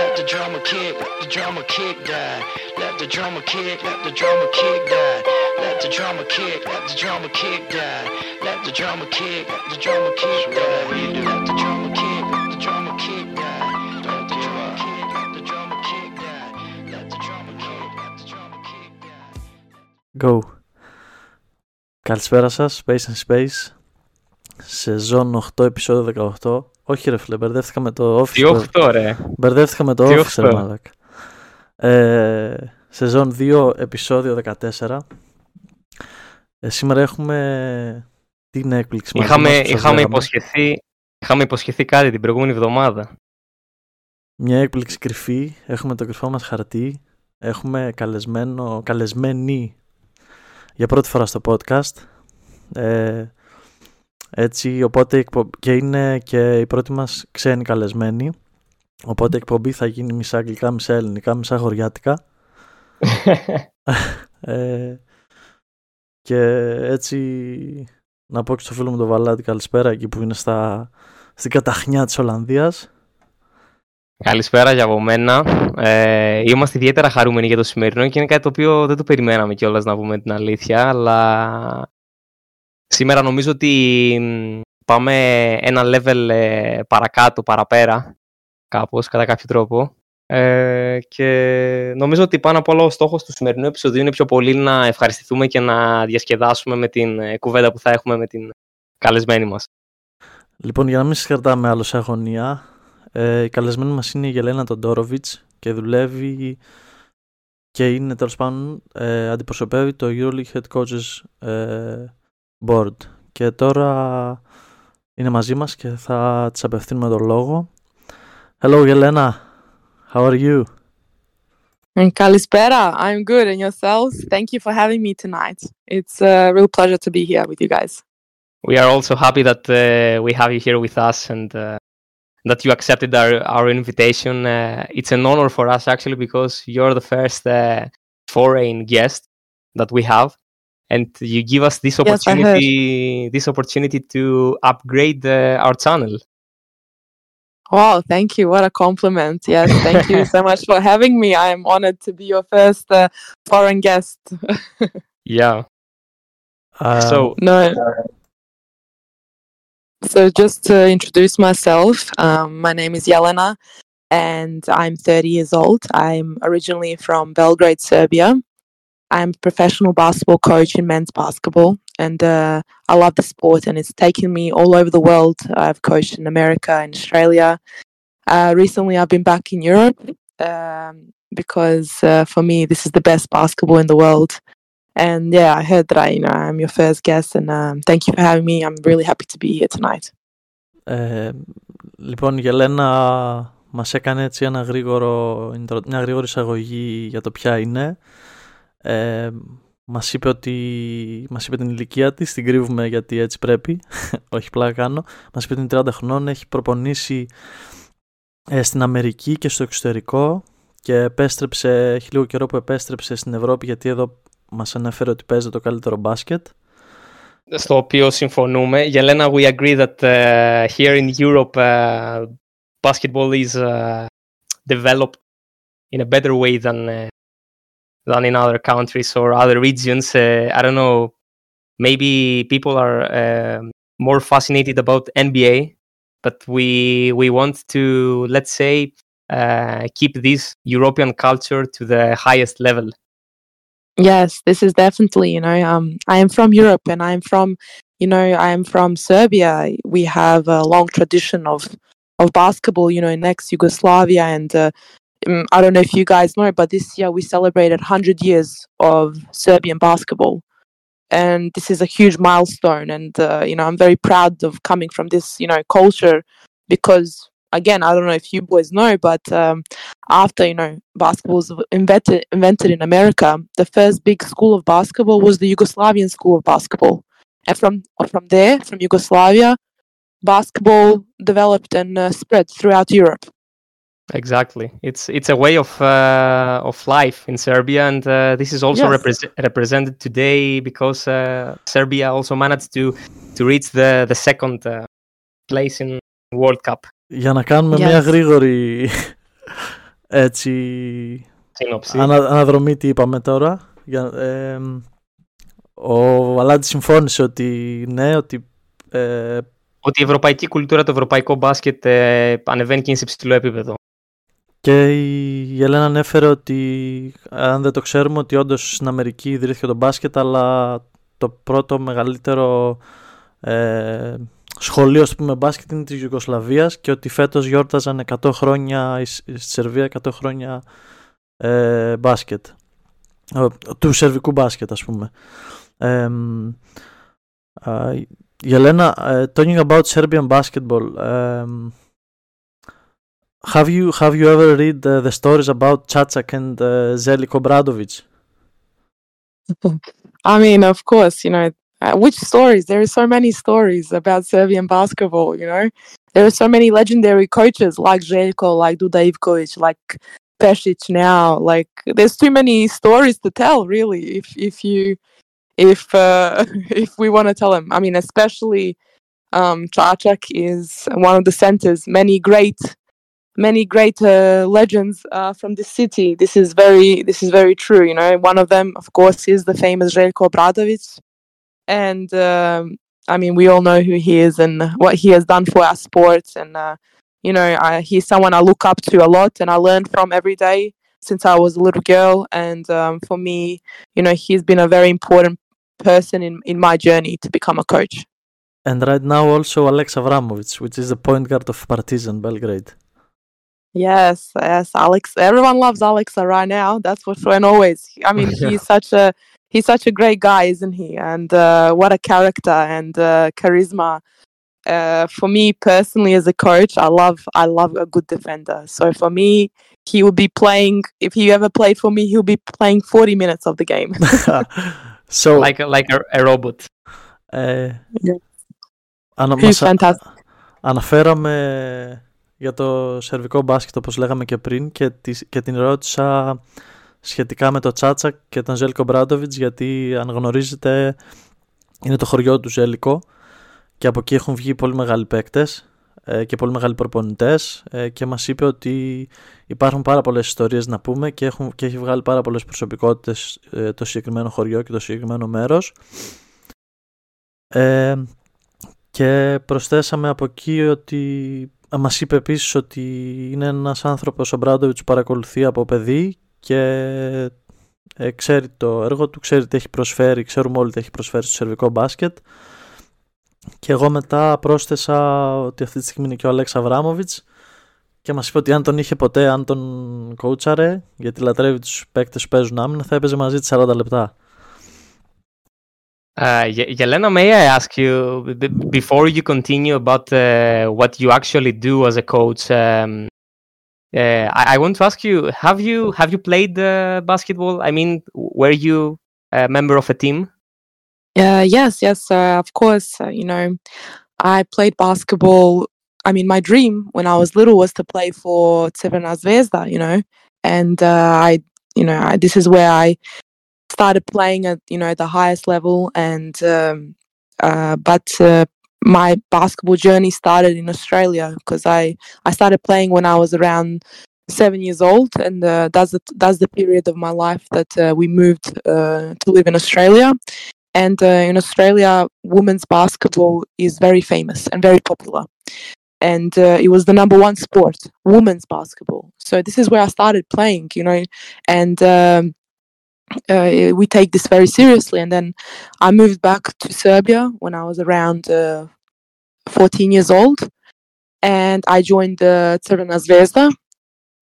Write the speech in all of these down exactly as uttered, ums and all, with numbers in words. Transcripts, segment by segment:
let the drama kick, let the drama kick die. Let the drama kick, let the drama kick die. Let the drama kick, let the drama kick die. Let the drama kick, let the drama kick die. Let the drama kick, let the drama kick die. Let the drama kick, let the drama kick die. Let the drama kick, let the drama kick die. Go. Καλησπέρα σας, Pace n' Space. Σεζόν οκτώ, επεισόδιο δεκαοκτώ. Όχι ρε φίλε, μπερδεύτηκα με το Office. Τι οκτώ ρε. Μπερδεύτηκα με το Τι Office, μαλάκα. Ε, σεζόν δύο, επεισόδιο δεκατέσσερα. Ε, σήμερα έχουμε την έκπληξη. Είχαμε, μας, είχαμε, υποσχεθεί, είχαμε υποσχεθεί κάτι την προηγούμενη εβδομάδα. Μια έκπληξη κρυφή. Έχουμε το κρυφό μας χαρτί. Έχουμε καλεσμένο, καλεσμένη για πρώτη φορά στο podcast. Ε, Έτσι, οπότε και είναι και η πρώτη μας ξένη καλεσμένη. Οπότε η εκπομπή θα γίνει μισά αγγλικά, μισά ελληνικά, μισά χωριάτικα. ε, και έτσι να πω και στο φίλο μου τον Βαλάντη καλησπέρα εκεί που είναι στα, στην καταχνιά της Ολλανδίας. Καλησπέρα για από μένα. Ε, είμαστε ιδιαίτερα χαρούμενοι για το σημερινό και είναι κάτι το οποίο δεν το περιμέναμε κιόλας, να πούμε την αλήθεια, αλλά... Σήμερα νομίζω ότι πάμε ένα level παρακάτω, παραπέρα, κάπως, κατά κάποιο τρόπο. Ε, και νομίζω ότι πάνω απ' όλα ο στόχος του σημερινού επεισοδίου είναι πιο πολύ να ευχαριστηθούμε και να διασκεδάσουμε με την κουβέντα που θα έχουμε με την καλεσμένη μας. Λοιπόν, για να μην σας κρατάμε άλλο σε αγωνία, ε, η καλεσμένη μας είναι η Jelena Todorovic και δουλεύει... και είναι, τέλος πάντων, ε, αντιπροσωπεύει το EuroLeague Head Coaches ε, Board. Και τώρα είναι μαζί μας και θα της απευθύνουμε τον λόγο. Hello, Jelena. How are you? Καλησπέρα. I'm good. And yourselves? Thank you for having me tonight. It's a real pleasure to be here with you guys. We are also happy that uh, we have you here with us and uh, that you accepted our, our invitation. Uh, it's an honor for us, actually, because you're the first uh, foreign guest that we have. And you give us this opportunity, yes, this opportunity to upgrade uh, our channel. Wow, thank you. What a compliment. Yes, thank you so much for having me. I am honored to be your first uh, foreign guest. yeah. Um, so no. So just to introduce myself, um, my name is Jelena and I'm thirty years old. I'm originally from Belgrade, Serbia. I'm a professional basketball coach in men's basketball, and uh, I love the sport, and it's taken me all over the world. I've coached in America and Australia. Uh, recently, I've been back in Europe um, because uh, for me, this is the best basketball in the world. And yeah, I heard that I, you know, I'm your first guest, and um, thank you for having me. I'm really happy to be here tonight. Ε, λοιπόν, Jelena, μας έκανε έτσι ένα γρήγορο, μια γρήγορη εισαγωγή για το ποια είναι. Ε, μας είπε ότι μας είπε την ηλικία της, την κρύβουμε γιατί έτσι πρέπει, όχι πλάκα κάνω. Μας είπε ότι είναι τριάντα χρονών, έχει προπονήσει ε, στην Αμερική και στο εξωτερικό και επέστρεψε, έχει λίγο καιρό που επέστρεψε στην Ευρώπη γιατί εδώ μας ανέφερε ότι παίζει το καλύτερο μπάσκετ. Στο οποίο συμφωνούμε. Jelena, we agree that uh, here in Europe uh, basketball is uh, developed in a better way than uh, than in other countries or other regions. Uh, I don't know, maybe people are uh, more fascinated about N B A, but we we want to, let's say, uh, keep this European culture to the highest level. Yes, this is definitely, you know, um, I am from Europe and I am from, you know, I am from Serbia. We have a long tradition of, of basketball, you know, in ex-Yugoslavia and uh, I don't know if you guys know, but this year we celebrated one hundred years of Serbian basketball. And this is a huge milestone. And, uh, you know, I'm very proud of coming from this, you know, culture because, again, I don't know if you boys know, but um, after, you know, basketball was invented, invented in America, the first big school of basketball was the Yugoslavian school of basketball. And from from there, from Yugoslavia, basketball developed and uh, spread throughout Europe. Exactly. It's it's a way of uh, of life in Serbia, and uh, this is also yes. repre- represented today because uh, Serbia also managed to to reach the the second uh, place in World Cup. Για να κάνουμε yes. μια γρήγορη έτσι ανα, αναδρομή τι είπαμε τώρα. Για, ε, ο Αλάντη συμφώνησε ότι ναι, ότι... Ε, ότι η ευρωπαϊκή κουλτούρα, το ευρωπαϊκό μπάσκετ ε, ανεβαίνει και είναι σε ψηλό επίπεδο. Και η Ελένα ανέφερε ότι, αν δεν το ξέρουμε, ότι όντως στην Αμερική ιδρύθηκε το μπάσκετ, αλλά το πρώτο μεγαλύτερο ε, σχολείο, ας πούμε, μπάσκετ είναι της Ιουγκοσλαβίας, και ότι φέτος γιόρταζαν εκατό χρόνια στη Σερβία, εκατό χρόνια ε, μπάσκετ, του σερβικού μπάσκετ, ας πούμε. Ε, ε, Jelena, uh, talking about Serbian basketball, um, have you have you ever read uh, the stories about Čačak and uh, Željko Obradović? I mean, of course, you know, which stories? There are so many stories about Serbian basketball, you know. There are so many legendary coaches like Željko, like Duda Ivković, like Pesic now. Like, there's too many stories to tell, really, if if you... If uh, if we want to tell them, I mean, especially um, Čačak is one of the centers. Many great, many great uh, legends uh, from this city. This is very, this is very true. You know, one of them, of course, is the famous Željko Obradović, and um, I mean, we all know who he is and what he has done for our sports. And uh, you know, I, he's someone I look up to a lot, and I learn from every day since I was a little girl. And um, for me, you know, he's been a very important person in, in my journey to become a coach. And right now also Aleksa Avramović, which is the point guard of Partizan Belgrade. Yes, yes, Alex. Everyone loves Aleksa right now. That's for sure, and always. I mean, yeah. he's such a he's such a great guy, isn't he? And uh, what a character and uh, charisma. Uh, for me personally, as a coach, I love I love a good defender. So for me, he would be playing. If he ever played for me, he'll be playing forty minutes of the game. So, like a, like a, a robot. Ε, yeah. ανα, μας, α, αναφέραμε για το σερβικό μπάσκετ, όπως λέγαμε και πριν, και, τη, και την ρώτησα σχετικά με το Čačak και τον Željko Obradović, γιατί αν γνωρίζετε είναι το χωριό του Željko και από εκεί έχουν βγει πολύ μεγάλοι παίκτες ε, και πολύ μεγάλοι προπονητές ε, και μας είπε ότι υπάρχουν πάρα πολλές ιστορίες να πούμε και, έχουν, και έχει βγάλει πάρα πολλές προσωπικότητες ε, το συγκεκριμένο χωριό και το συγκεκριμένο μέρος. Ε, και προσθέσαμε από εκεί ότι μας είπε επίσης ότι είναι ένας άνθρωπος ο Obradović που παρακολουθεί από παιδί και ε, ξέρει το έργο του, ξέρει τι έχει προσφέρει, ξέρουμε όλοι τι έχει προσφέρει στο σερβικό μπάσκετ. Και εγώ μετά πρόσθεσα ότι αυτή τη στιγμή είναι και ο Aleksa Avramović και μας είπε ότι αν τον είχε ποτέ, αν τον κόουτσαρε, γιατί λατρεύει τους παίκτες που παίζουν άμυνα, θα έπαιζε μαζί τις σαράντα λεπτά. Uh, Jelena, may I ask you, before you continue about uh, what you actually do as a coach, um, uh, I want to ask you, have you, have you played uh, basketball? I mean, were you a member of a team? Uh, yes, yes, uh, of course, uh, you know, I played basketball. I mean, my dream when I was little was to play for Crvena Zvezda, you know, and uh, I, you know, I, this is where I started playing at, you know, the highest level. And um, uh, but uh, my basketball journey started in Australia because I, I started playing when I was around seven years old, and uh, that's the, that's the period of my life that uh, we moved uh, to live in Australia. And uh, in Australia, women's basketball is very famous and very popular. And uh, it was the number one sport, women's basketball. So this is where I started playing, you know, and um, uh, we take this very seriously. And then I moved back to Serbia when I was around uh, fourteen years old. And I joined the uh, Crvena Zvezda.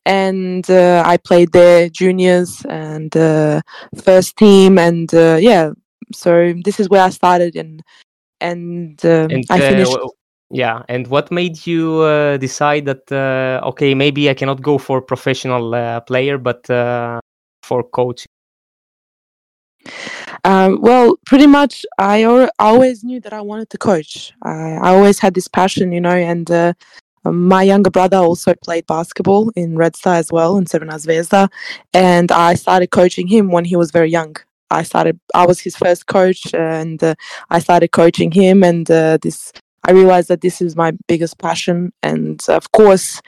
And uh, I played their juniors and uh, first team and, uh, yeah. So this is where I started, and and, um, and I finished. Uh, yeah, and what made you uh, decide that uh, okay, maybe I cannot go for professional uh, player, but uh, for coaching? Um, well, pretty much, I, or- I always knew that I wanted to coach. I, I always had this passion, you know. And uh, my younger brother also played basketball in Red Star as well, in Crvena Zvezda, and I started coaching him when he was very young. I started. I was his first coach, and uh, I started coaching him. And uh, this, I realized that this is my biggest passion. And of course,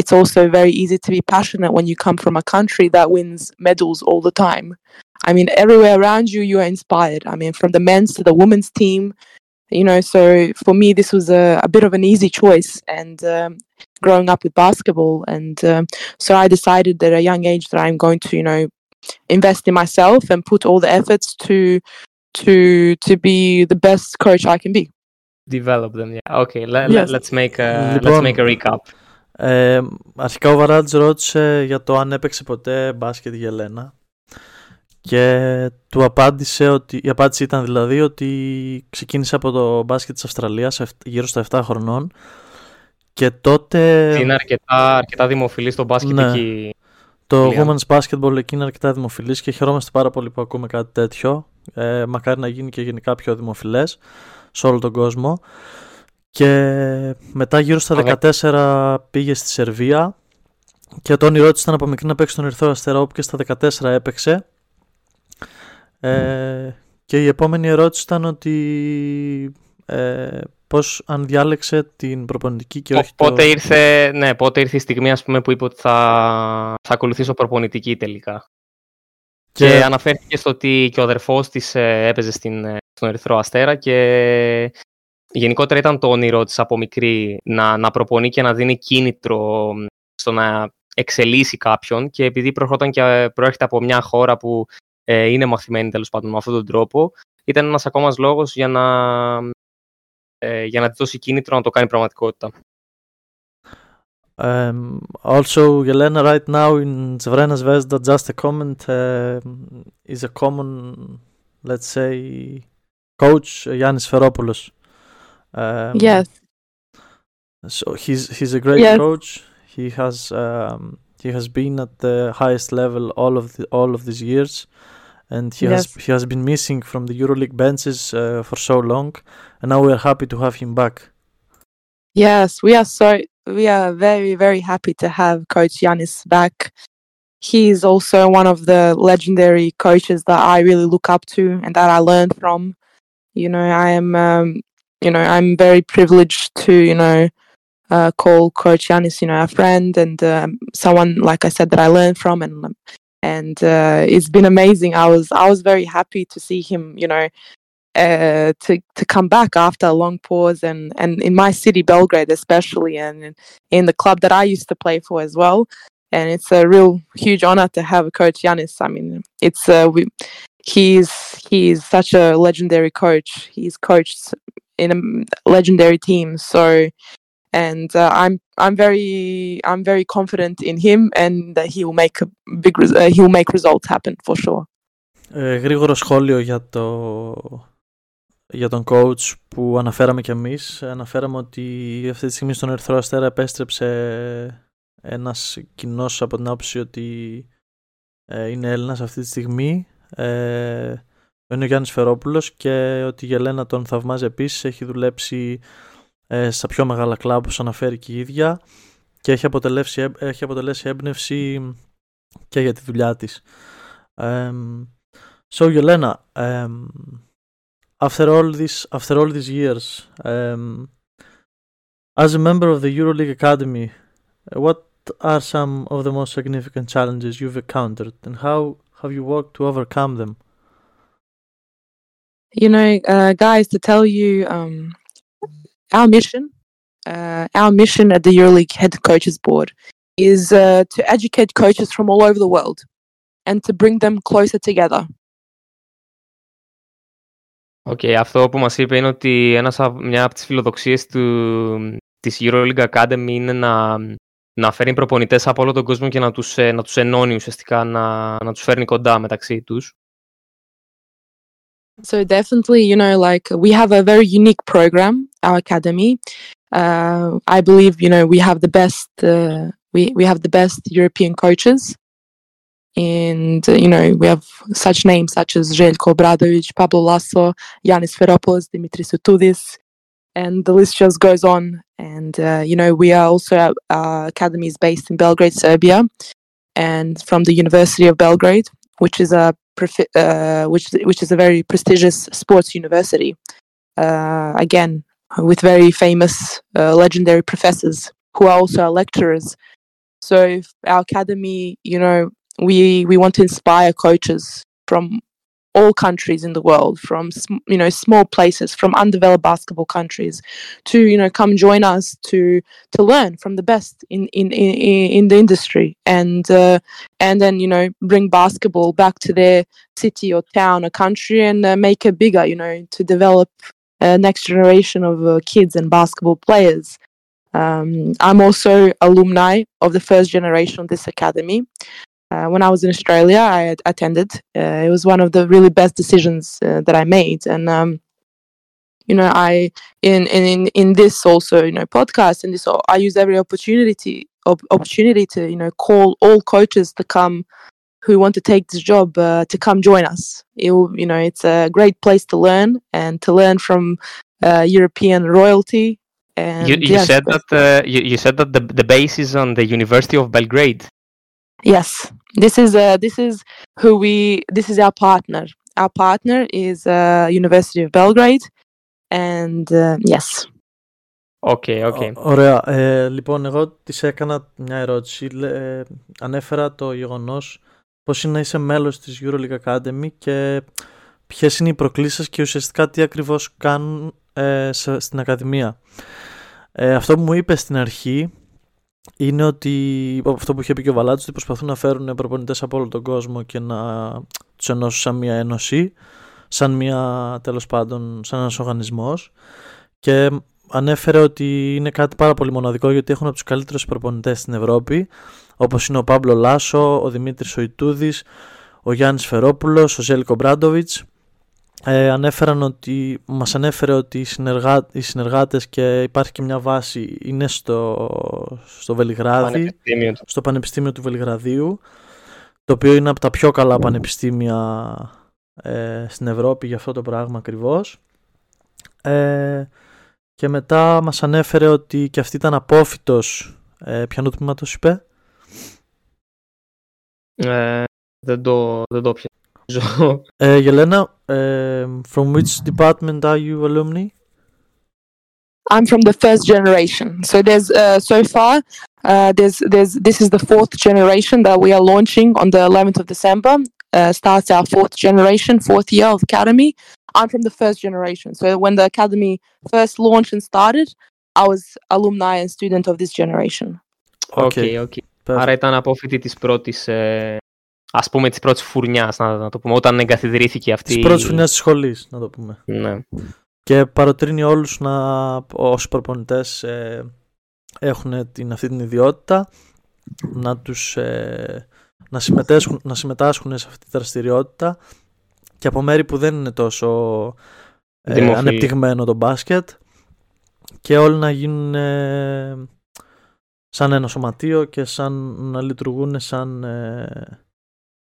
it's also very easy to be passionate when you come from a country that wins medals all the time. I mean, everywhere around you, you are inspired. I mean, from the men's to the women's team, you know, so for me, this was a, a bit of an easy choice. And um, growing up with basketball. And um, so I decided at a young age that I'm going to, you know, invest in myself and put all the efforts to to to be the best coach I can be. Develop them, yeah. Okay, let, yes. let's, make a, λοιπόν, let's make a recap. Ε, αρχικά ο Βαράτζ ρώτησε για το αν έπαιξε ποτέ μπάσκετ η Γελένα και του απάντησε ότι, η απάντηση ήταν δηλαδή ότι ξεκίνησε από το μπάσκετ της Αυστραλίας γύρω στα εφτά χρονών και τότε... Είναι αρκετά, αρκετά δημοφιλή στο μπάσκετ, ναι, εκεί. Το Λία. Women's Basketball εκεί είναι αρκετά δημοφιλής και χαιρόμαστε πάρα πολύ που ακούμε κάτι τέτοιο. Ε, μακάρι να γίνει και γενικά πιο δημοφιλές σε όλο τον κόσμο. Και μετά γύρω στα δεκατέσσερα πήγε στη Σερβία και το όνειρό της ήταν από μικρή να παίξει τον Ερυθρό Αστέρα, όπου και στα δεκατέσσερα έπαιξε. Ε, mm. Και η επόμενη ερώτηση ήταν ότι ε, πώς αν διάλεξε την προπονητική και Πο, όχι πότε το... Ήρθε, ναι, πότε ήρθε η στιγμή, ας πούμε, που είπε ότι θα, θα ακολουθήσω προπονητική τελικά. Και, και αναφέρθηκε στο ότι και ο αδερφός της έπαιζε στην, στον Ερυθρό Αστέρα και... Γενικότερα ήταν το όνειρό της από μικρή να, να προπονεί και να δίνει κίνητρο στο να εξελίσσει κάποιον, και επειδή προερχόταν και προέρχεται από μια χώρα που ε, είναι μαθημένη τέλος πάντων με αυτόν τον τρόπο, ήταν ένας ακόμα λόγος για να, ε, για να τη δώσει κίνητρο να το κάνει πραγματικότητα. Um, also, Jelena, right now in Crvena Zvezda, just a comment uh, is a common, let's say, coach Ioannis Sfairopoulos. Um, yes. So he's he's a great yes. coach. He has um, he has been at the highest level all of the, all of these years, and he yes. has he has been missing from the EuroLeague benches uh, for so long, and now we are happy to have him back. Yes, we are so we are very very happy to have Coach Giannis back. He is also one of the legendary coaches that I really look up to and that I learned from. You know, I am. Um, You know, I'm very privileged to, you know, uh, call Coach Giannis, you know, a friend and um, someone, like I said, that I learned from, and and uh, it's been amazing. I was I was very happy to see him, you know, uh, to to come back after a long pause, and, and in my city, Belgrade, especially, and in the club that I used to play for as well. And it's a real huge honor to have Coach Giannis. I mean, it's uh, we, he's he's such a legendary coach. He's coached in a legendary team, so and uh, I'm I'm very I'm very confident in him, and that he will make a big uh, he will make results happen for sure. Ε, γρήγορο σχόλιο για το για τον coach που αναφέραμε κι εμείς. Αναφέραμε ότι αυτή τη στιγμή στον Ερυθρό Αστέρα επέστρεψε ένας κοινός από την άποψη ότι ε, είναι Έλληνας αυτή τη στιγμή. Ε, Είναι ο Γιάννης Σφαιρόπουλος και ότι η Γελένα τον θαυμάζει επίσης. Έχει δουλέψει ε, στα πιο μεγάλα κλαμπ, όπως αναφέρει και η ίδια, και έχει, έχει αποτελέσει έμπνευση και για τη δουλειά της. Um, so, Γελένα, um, after all this, after all these years, um, as a member of the EuroLeague Academy, what are some of the most significant challenges you've encountered, and how have you worked to overcome them? You know, uh, guys, to tell you um, our mission, uh, our mission at the EuroLeague Head Coaches Board is uh, to educate coaches from all over the world and to bring them closer together. Okay, αυτό που μας είπε είναι ότι ένας, μια από τις φιλοδοξίες του, της EuroLeague Academy είναι να, να φέρει προπονητές από όλο τον κόσμο και να τους, να τους ενώνει ουσιαστικά, να, να τους φέρνει κοντά μεταξύ τους. So definitely, you know, like we have a very unique program, our academy. Uh, I believe, you know, we have the best, uh, we, we have the best European coaches. And, uh, you know, we have such names such as Željko Obradović, Pablo Lasso, Ioannis Sfairopoulos, Dimitris Itoudis, and the list just goes on. And, uh, you know, we are also, our academy is based in Belgrade, Serbia, and from the University of Belgrade, which is a Uh, which which is a very prestigious sports university, uh, again with very famous uh, legendary professors who are also our lecturers So our academy, you know, we we want to inspire coaches from all countries in the world, from, you know, small places, from undeveloped basketball countries, to, you know, come join us to to learn from the best in in in, in the industry, and uh, and then, you know, bring basketball back to their city or town or country, and uh, make it bigger, you know, to develop a next generation of uh, kids and basketball players. Um, I'm also alumni of the first generation of this academy. Uh, when I was in Australia, I had attended. Uh, it was one of the really best decisions uh, that I made, and um, you know, I in in in this also, you know, podcast and this, I use every opportunity op- opportunity to, you know, call all coaches to come who want to take this job uh, to come join us. It will, you know, it's a great place to learn and to learn from uh, European royalty. And you, you yes, said that uh, you, you said that the the base is on the University of Belgrade. Yes, this is uh, this is who we this is our partner. Our partner is uh, University of Belgrade, and uh, yes. Okay, okay. Ω, ωραία. Ε, λοιπόν, εγώ της έκανα μια ερώτηση. Ε, ανέφερα το γεγονός πώς είναι να είσαι μέλος της EuroLeague Academy και ποιες είναι οι προκλήσεις σας και ουσιαστικά τι ακριβώς κάνουν ε, σε, στην Ακαδημία. Ε, αυτό που μου είπε στην αρχή είναι ότι, αυτό που είχε πει και ο Βαλάτσης, ότι προσπαθούν να φέρουν προπονητές από όλο τον κόσμο και να τους ενώσουν σαν μια ένωση, σαν μια, τέλος πάντων, σαν ένας οργανισμός, και ανέφερε ότι είναι κάτι πάρα πολύ μοναδικό γιατί έχουν από τους καλύτερους προπονητές στην Ευρώπη, όπως είναι ο Παύλο Λάσο, ο Δημήτρης Ιτούδης, ο Γιάννης Σφαιρόπουλος, ο Željko Obradović. Ε, ανέφεραν ότι, μας ανέφερε ότι οι, συνεργά, οι συνεργάτες, και υπάρχει και μια βάση, είναι στο, στο Βελιγράδι, πανεπιστήμιο. στο Πανεπιστήμιο του Βελιγραδίου, το οποίο είναι από τα πιο καλά πανεπιστήμια ε, στην Ευρώπη για αυτό το πράγμα ακριβώς. Ε, και μετά μας ανέφερε ότι και αυτή ήταν απόφυτος, ε, ποιανού τμήματος είπε? Ε, δεν το, δεν το πια. Uh, Jelena, uh, from which department are you alumni? I'm from the first generation. So there's uh, so far uh, there's there's this is the fourth generation that we are launching on the eleventh of December. Uh, starts our fourth generation, fourth year of academy. I'm from the first generation. So when the academy first launched and started, I was alumni and student of this generation. Okay, okay. Άρα ήταν απόφοιτη της πρώτης. Ας πούμε, της πρώτης φουρνιάς, να, να το πούμε, όταν εγκαθιδρύθηκε αυτή. Της πρώτης φουρνιάς της σχολής, να το πούμε. Ναι. Και παροτρύνει όλους να, όσοι προπονητές ε, έχουν την, αυτή την ιδιότητα, να, τους, ε, να, συμμετάσχουν, να συμμετάσχουν σε αυτή τη δραστηριότητα και από μέρη που δεν είναι τόσο ε, ανεπτυγμένο το μπάσκετ, και όλοι να γίνουν ε, σαν ένα σωματείο και σαν, να λειτουργούν σαν... Ε,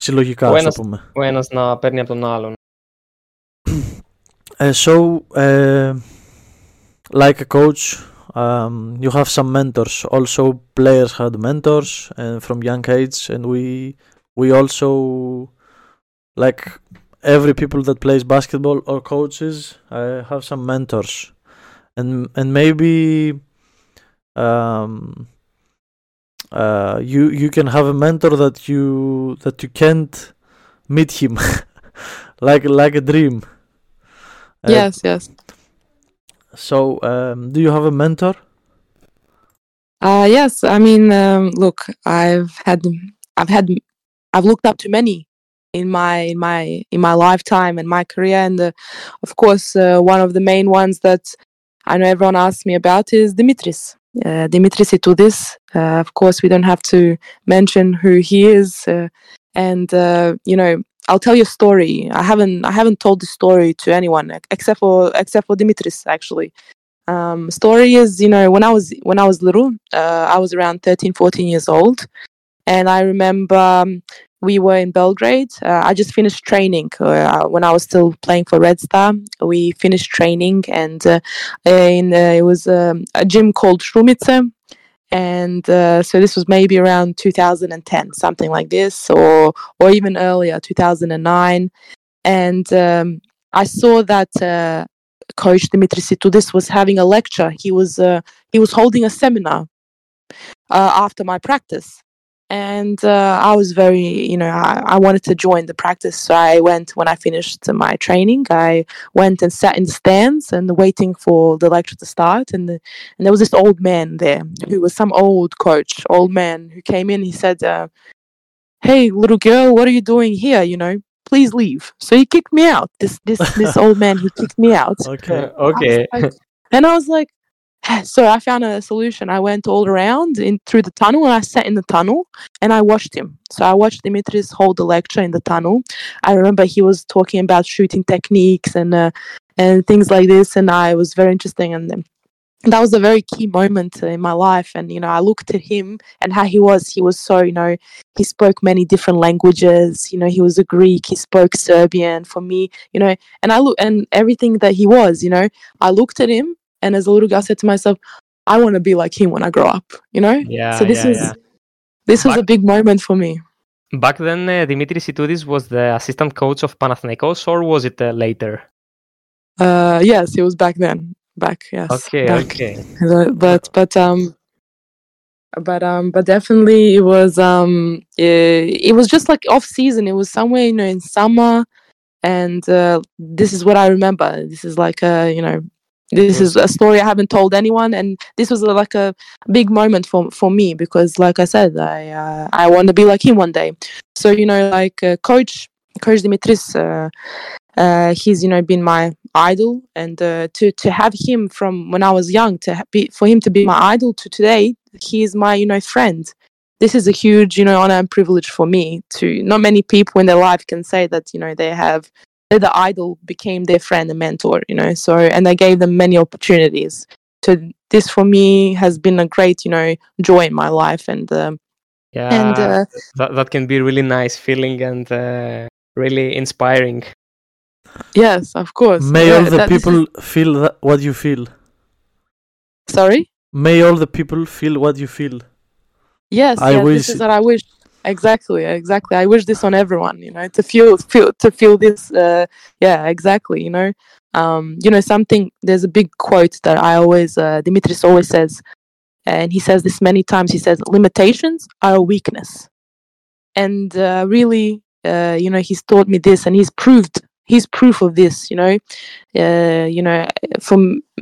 συλλογικά, ο ένας, πούμε. Ο ένας να παίρνει από τον άλλον. Uh, so, uh, like a coach, um, you have some mentors. Also, players had mentors uh, from young age, and we we also, like every people that plays basketball or coaches, uh, have some mentors, and and maybe. Um, Uh, you you can have a mentor that you that you can't meet him, like like a dream. Uh, yes, yes. So, um, do you have a mentor? Uh, yes. I mean, um, look, I've had, I've had, I've looked up to many in my in my in my lifetime and my career, and uh, of course, uh, one of the main ones that I know everyone asks me about is Dimitris. Uh, Dimitris Itoudis, uh, of course, we don't have to mention who he is, uh, and uh, you know, I'll tell you a story. I haven't, I haven't told the story to anyone except for, except for Dimitris actually. Um, story is, you know, when I was, when I was little, uh, I was around thirteen, fourteen years old, and I remember um, we were in Belgrade. Uh, I just finished training uh, when I was still playing for Red Star. We finished training, and uh, in, uh, it was um, a gym called Strumice. And uh, so this was maybe around two thousand ten, something like this, or or even earlier, two thousand nine. And um, I saw that uh, Coach Dimitris Itoudis was having a lecture. He was uh, he was holding a seminar uh, after my practice. And uh, I was very, you know, I, I wanted to join the practice. So I went, when I finished my training, I went and sat in the stands and waiting for the lecture to start. And, the, and there was this old man there who was some old coach, old man who came in. He said, uh, hey, little girl, what are you doing here? You know, please leave. So he kicked me out. This this this old man, he kicked me out. Okay, okay. I like, and I was like, so I found a solution. I went all around in through the tunnel, and I sat in the tunnel and I watched him. So I watched Dimitris hold the lecture in the tunnel. I remember he was talking about shooting techniques and uh, and things like this, and I was very interesting. And that was a very key moment in my life. And, you know, I looked at him and how he was. He was so, you know, he spoke many different languages. You know, he was a Greek. He spoke Serbian for me, you know, and I look and everything that he was, you know, I looked at him. And as a little girl, I said to myself, I want to be like him when I grow up, you know? Yeah, so this yeah, is yeah. this was back, a big moment for me. Back then, uh, Dimitris Itoudis was the assistant coach of Panathinaikos, or was it uh, later? Uh, yes, it was back then. Back, yes. Okay, back. okay. But but um, but um, but definitely it was um, it, it was just like off season. It was somewhere, you know, in summer, and uh, this is what I remember. This is like a uh, you know. This is a story I haven't told anyone, and this was like a big moment for for me because, like I said, I uh, I want to be like him one day. So you know, like uh, Coach Coach Dimitris, uh, uh, he's you know been my idol, and uh, to to have him from when I was young to ha- be, for him to be my idol to today, he is my you know friend. This is a huge you know honor and privilege for me. To not many people in their life can say that you know they have. The idol became their friend and mentor, you know, so, and I gave them many opportunities. So this for me has been a great, you know, joy in my life. And, um, yeah, and, uh, that, that can be a really nice feeling and uh, really inspiring. Yes, of course. May yeah, all the that, people is... feel that, what you feel. Sorry? May all the people feel what you feel. Yes, I yes wish... this is what I wish. Exactly, exactly. I wish this on everyone, you know, to feel, feel to feel this. Uh, yeah, exactly. You know, um, you know, something. There's a big quote that I always, uh, Dimitris always says, and he says this many times. He says, "Limitations are a weakness," and uh, really, uh, you know, he's taught me this, and he's proved. He's proof of this. You know, uh, you know, for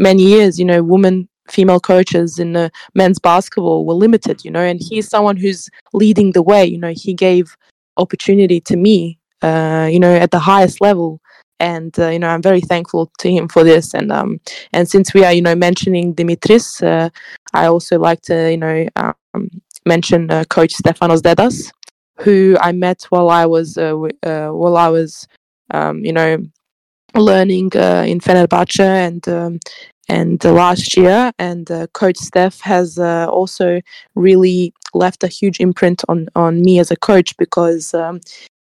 many years, you know, women. Female coaches in uh, men's basketball were limited, you know, and he's someone who's leading the way, you know, he gave opportunity to me, uh, you know, at the highest level. And, uh, you know, I'm very thankful to him for this. And, um, and since we are, you know, mentioning Dimitris, uh, I also like to, you know, um, mention uh, Coach Stefanos Dedas, who I met while I was, uh, w- uh, while I was, um, you know, learning uh, in Fenerbahce and, um, and uh, last year, and uh, Coach Steph has uh, also really left a huge imprint on, on me as a coach because um,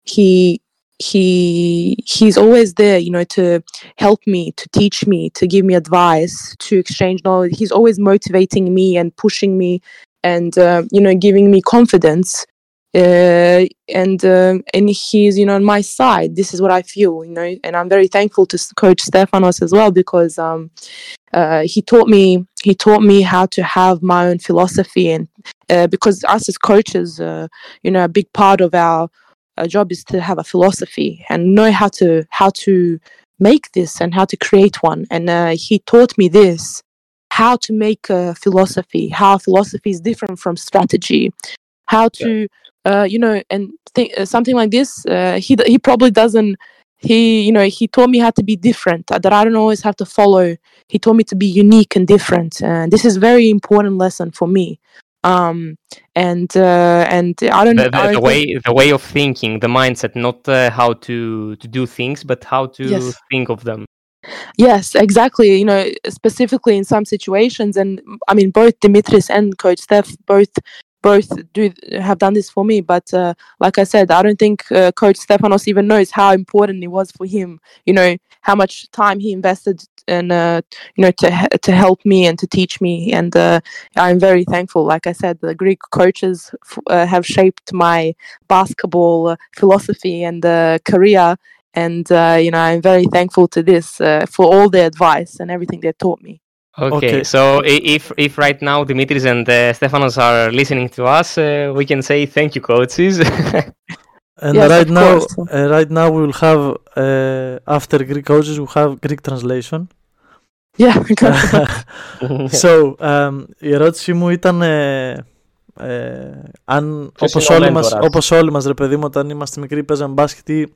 he he he's always there, you know, to help me, to teach me, to give me advice, to exchange knowledge. He's always motivating me and pushing me, and uh, you know, giving me confidence. Uh, and uh, and he's you know on my side. This is what I feel, you know, and I'm very thankful to Coach Stefanos as well because um, uh, he taught me he taught me how to have my own philosophy, and uh, because us as coaches, uh, you know, a big part of our, our job is to have a philosophy and know how to how to make this and how to create one. And uh, he taught me this, how to make a philosophy, how philosophy is different from strategy, how to yeah. Uh, you know, and th- uh, something like this, uh, he he probably doesn't, he, you know, he taught me how to be different, that I don't always have to follow. He taught me to be unique and different. And uh, this is very important lesson for me. Um, and uh, and I don't know. The, the, the, way, the way of thinking, the mindset, not uh, how to, to do things, but how to yes. think of them. Yes, exactly. You know, specifically in some situations. And I mean, both Dimitris and Coach Steph, both Both do have done this for me, but uh, like I said, I don't think uh, Coach Stefanos even knows how important it was for him. You know how much time he invested in, uh, you know, to to help me and to teach me, and uh, I'm very thankful. Like I said, the Greek coaches f- uh, have shaped my basketball philosophy and uh, career, and uh, you know, I'm very thankful to this uh, for all their advice and everything they taught me. Okay, okay. So if if right now Dimitris and uh, Stefanos are listening to us, uh, we can say thank you, coaches. And yes, right now, uh, right now we will have uh, after Greek coaches, we have Greek translation. Yeah. So, um, η ερώτησή μου ήταν ε, ε, αν όπως όλοι, μας, όπως όλοι μας ρε παιδί μου, όταν είμαστε μικροί παίζαμε μπάσκετ ή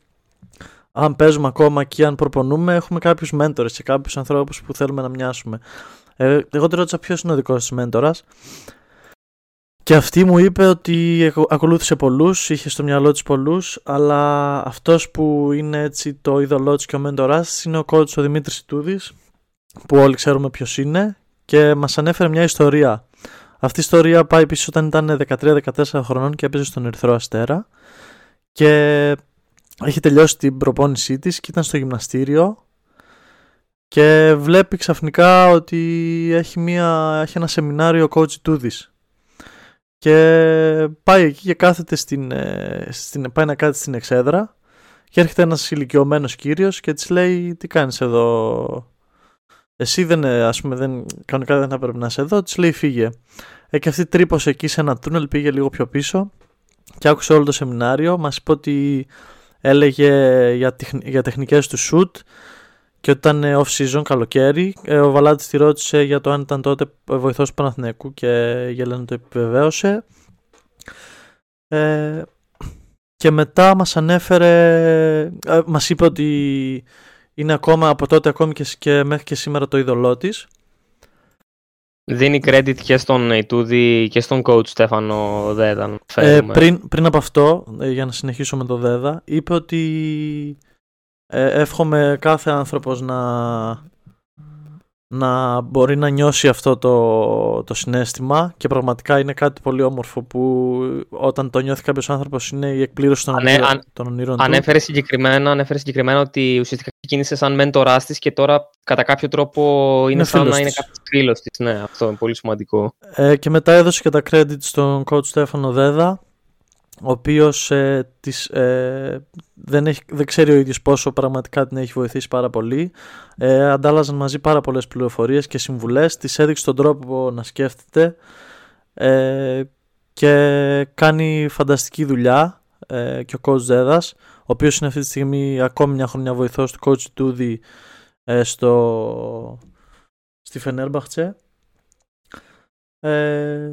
αν παίζουμε ακόμα και αν προπονούμε, έχουμε κάποιους μέντορες και κάποιους ανθρώπους που θέλουμε να μοιάσουμε. Ε, εγώ τη ρώτησα ποιος είναι ο δικός της μέντορας και αυτή μου είπε ότι ακολούθησε πολλούς, είχε στο μυαλό της πολλούς, αλλά αυτός που είναι έτσι το είδωλό της και ο μέντορας της είναι ο κόουτς ο Δημήτρης Ιτούδης, που όλοι ξέρουμε ποιος είναι, και μας ανέφερε μια ιστορία. Αυτή η ιστορία πάει πίσω όταν ήταν δεκατρία δεκατέσσερα χρονών και έπαιζε στον Ερυθρό Αστέρα και έχει τελειώσει την προπόνησή της και ήταν στο γυμναστήριο και βλέπει ξαφνικά ότι έχει, μια, έχει ένα σεμινάριο ο coach Ιτούδης και πάει εκεί και κάθεται στην, στην, πάει να κάτσει στην εξέδρα και έρχεται ένας ηλικιωμένος κύριος και της λέει τι κάνεις εδώ, εσύ δεν, ας πούμε, δεν, κανονικά δεν θα πρέπει να είσαι εδώ, της λέει φύγε. Ε, και αυτή τρύπωσε εκεί σε ένα τούνελ, πήγε λίγο πιο πίσω και άκουσε όλο το σεμινάριο. Μας είπε ότι έλεγε για, τεχ, για τεχνικές του shoot και όταν ήταν off-season καλοκαίρι, ε, ο Βαλάτης τη ρώτησε για το αν ήταν τότε βοηθός του Παναθηναϊκού και η Γελένα το επιβεβαίωσε. Ε, και μετά μας ανέφερε, ε, μας είπε ότι είναι ακόμα από τότε ακόμη και, και μέχρι και σήμερα το είδωλό της. Δίνει credit και στον Ιτούδη και στον coach Στέφανο Δέδα. Ε, πριν, πριν από αυτό, για να συνεχίσω με το Δέδα, είπε ότι ε, εύχομαι κάθε άνθρωπος να, να μπορεί να νιώσει αυτό το, το συναίσθημα και πραγματικά είναι κάτι πολύ όμορφο που όταν το νιώθει κάποιος άνθρωπος είναι η εκπλήρωση των, Ανέ, ονείρων, αν, των ονείρων του. Ανέφερε συγκεκριμένα, ανέφερε συγκεκριμένα ότι ουσιαστικά ξεκίνησε σαν μέντοράς της και τώρα κατά κάποιο τρόπο είναι, είναι σαν να είναι κάποιος φίλος της. Ναι, αυτό είναι πολύ σημαντικό. Ε, και μετά έδωσε και τα credit στον coach Στέφανο Δέδα, ο οποίος ε, της, ε, δεν, έχει, δεν ξέρει ο ίδιος πόσο πραγματικά την έχει βοηθήσει πάρα πολύ. Ε, αντάλλαζαν μαζί πάρα πολλές πληροφορίες και συμβουλές, της έδειξε τον τρόπο να σκέφτεται ε, και κάνει φανταστική δουλειά ε, και ο coach Δέδας, ο οποίος είναι αυτή τη στιγμή ακόμη μια χρονιά βοηθός του coach Τούδη ε, στο, στη Φενέρμπαχτσε. Ε,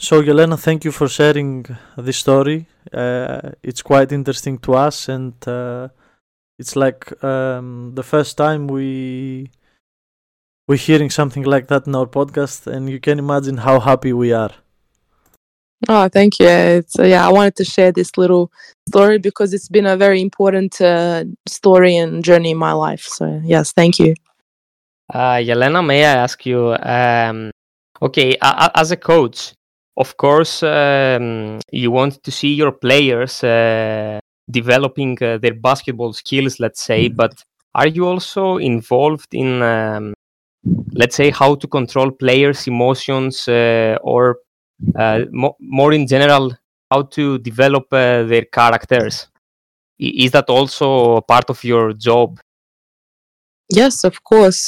So, Jelena, thank you for sharing this story. Uh, it's quite interesting to us, and uh, it's like um, the first time we we're hearing something like that in our podcast, and you can imagine how happy we are. Oh, thank you. It's, uh, yeah, I wanted to share this little story because it's been a very important uh, story and journey in my life. So, yes, thank you. Uh, Jelena, may I ask you? Um, okay, uh, as a coach. Of course, um, you want to see your players uh, developing uh, their basketball skills, let's say, mm-hmm. But are you also involved in, um, let's say, how to control players' emotions uh, or uh, mo- more in general, how to develop uh, their characters? I- is that also part of your job? Yes, of course.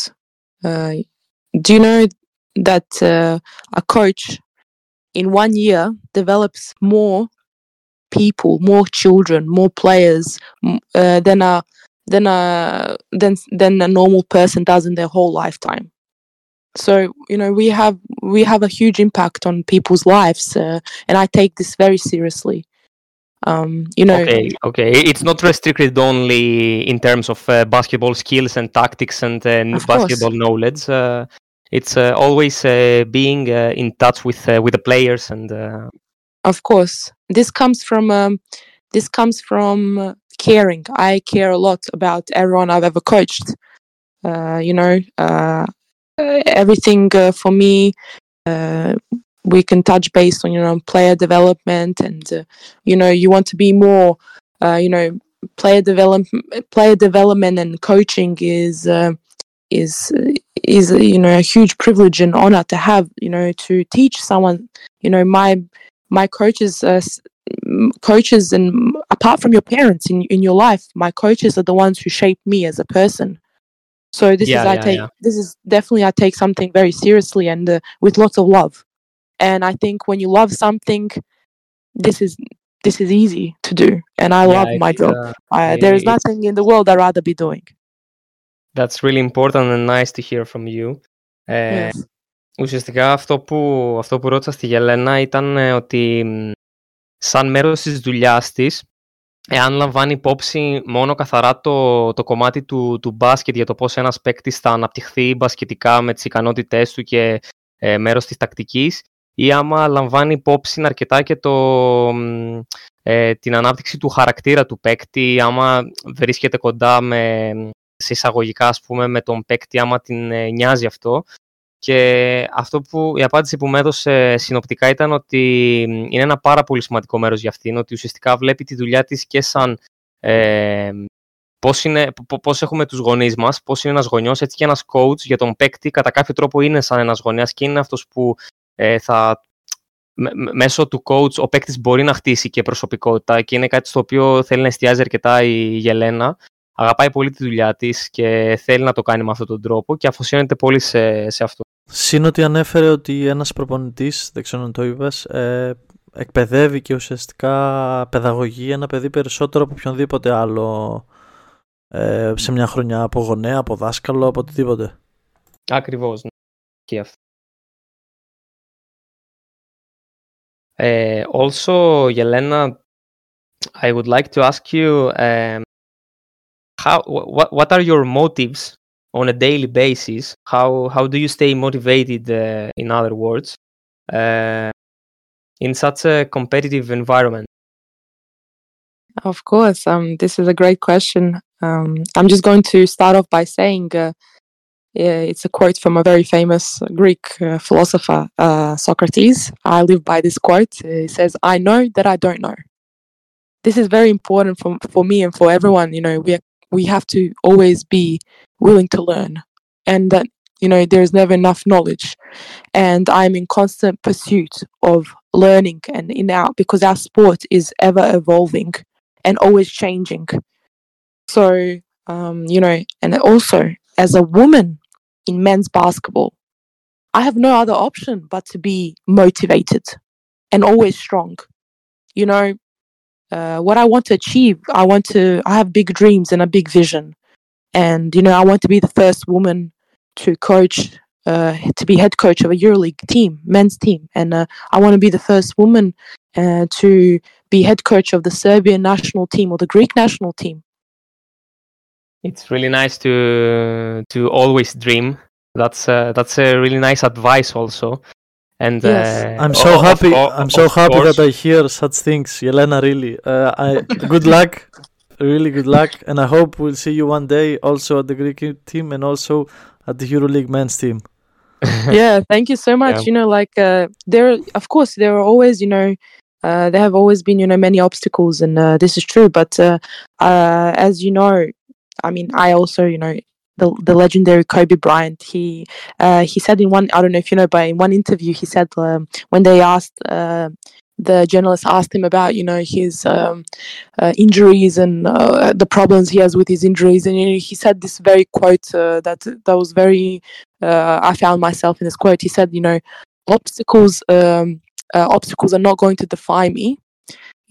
Uh, do you know that uh, a coach in one year develops more people, more children, more players uh, than a than a than than a normal person does in their whole lifetime. So you know we have we have a huge impact on people's lives, uh, and I take this very seriously. Um, you know. Okay, okay. It's not restricted only in terms of uh, basketball skills and tactics and uh, basketball course. knowledge. Uh, It's uh, always uh, being uh, in touch with uh, with the players, and uh... of course, this comes from um, this comes from uh, caring. I care a lot about everyone I've ever coached. Uh, you know, uh, everything uh, for me. Uh, we can touch base on you know player development, and uh, you know you want to be more. Uh, you know, player development, player development, and coaching is. Uh, is is you know a huge privilege and honor to have you know to teach someone you know my my coaches uh, coaches and apart from your parents in in your life my coaches are the ones who shape me as a person So this yeah, is I yeah, take yeah. this is definitely I take something very seriously and uh, with lots of love. And I think when you love something, this is this is easy to do. And I yeah, love my job. Uh, I, there is nothing in the world I'd rather be doing. That's really important and nice to hear from you. Uh, yes. Ουσιαστικά αυτό που, αυτό που ρώτησα στη Γελένα ήταν ε, ότι σαν μέρος της δουλειάς της, εάν λαμβάνει υπόψη μόνο καθαρά το, το κομμάτι του, του μπάσκετ για το πώς ένας παίκτης θα αναπτυχθεί μπασκετικά με τις ικανότητές του και ε, μέρος της τακτικής, ή άμα λαμβάνει υπόψη αρκετά και το, ε, την ανάπτυξη του χαρακτήρα του παίκτη, άμα βρίσκεται κοντά με, σε εισαγωγικά ας πούμε, με τον παίκτη, άμα την ε, νοιάζει αυτό. Και αυτό που, η απάντηση που μου έδωσε συνοπτικά ήταν ότι είναι ένα πάρα πολύ σημαντικό μέρος για αυτήν, ότι ουσιαστικά βλέπει τη δουλειά της και σαν ε, πώς, είναι, πώς έχουμε τους γονείς μας, πώς είναι ένας γονιός, έτσι και ένας coach για τον παίκτη κατά κάποιο τρόπο είναι σαν ένας γονέας και είναι αυτός που ε, θα, μ, μέσω του coach ο παίκτης μπορεί να χτίσει και προσωπικότητα και είναι κάτι στο οποίο θέλει να εστιάζει αρκετά η Γελένα. Αγαπάει πολύ τη δουλειά της και θέλει να το κάνει με αυτόν τον τρόπο και αφοσιώνεται πολύ σε, σε αυτό. Σύνοτι ανέφερε ότι ένας προπονητής, δεν ξέρω αν το είπες, ε, εκπαιδεύει και ουσιαστικά παιδαγωγεί ένα παιδί περισσότερο από οποιονδήποτε άλλο ε, σε μια χρονιά, από γονέα, από δάσκαλο, από οτιδήποτε. Ακριβώς, ναι. Και αυτό. Ε, also, Jelena, I would like to ask you... Um, How, what, what are your motives on a daily basis? How how do you stay motivated? Uh, in other words, uh, in such a competitive environment. Of course, um, this is a great question. Um, I'm just going to start off by saying uh, it's a quote from a very famous Greek uh, philosopher, uh, Socrates. I live by this quote. It says, "I know that I don't know." This is very important for for me and for everyone. You know, we are. We have to always be willing to learn, and that, you know, there is never enough knowledge, and I'm in constant pursuit of learning and in our, because our sport is ever evolving and always changing. So, um, you know, and also as a woman in men's basketball, I have no other option but to be motivated and always strong, you know. Uh, what I want to achieve, I want to, I have big dreams and a big vision. And, you know, I want to be the first woman to coach, uh, to be head coach of a EuroLeague team, men's team. And uh, I want to be the first woman uh, to be head coach of the Serbian national team or the Greek national team. It's really nice to to always dream. That's uh, that's a really nice advice also. And yes. uh, I'm so of, happy. Of, I'm so happy course. that I hear such things, Jelena. Really, uh, I, good luck. Really good luck, and I hope we'll see you one day also at the Greek team and also at the EuroLeague men's team. Yeah, thank you so much. Yeah. You know, like uh, there, of course, there are always, you know, uh, there have always been, you know, many obstacles, and uh, this is true. But uh, uh, as you know, I mean, I also, you know. The, the legendary Kobe Bryant, he uh, he said in one, I don't know if you know, but in one interview he said um, when they asked uh, the journalist asked him about, you know, his um, uh, injuries and uh, the problems he has with his injuries, and you know, he said this very quote uh, that that was very uh, I found myself in this quote. He said, you know, obstacles um, uh, obstacles are not going to define me.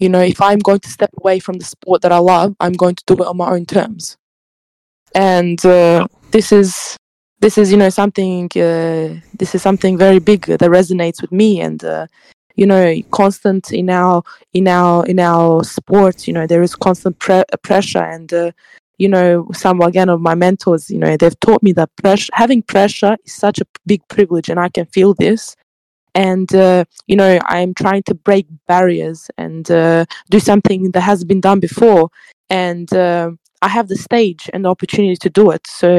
You know, if I'm going to step away from the sport that I love, I'm going to do it on my own terms. And uh, this is this is you know something uh, this is something very big that resonates with me, and uh, you know, constant in our in our in our sport, you know, there is constant pre- pressure, and uh, you know, some again of my mentors, you know, they've taught me that pressure, having pressure is such a big privilege, and I can feel this, and uh, you know, I'm trying to break barriers and uh, do something that has been done before, and. Uh, I have the stage and the opportunity to do it. So,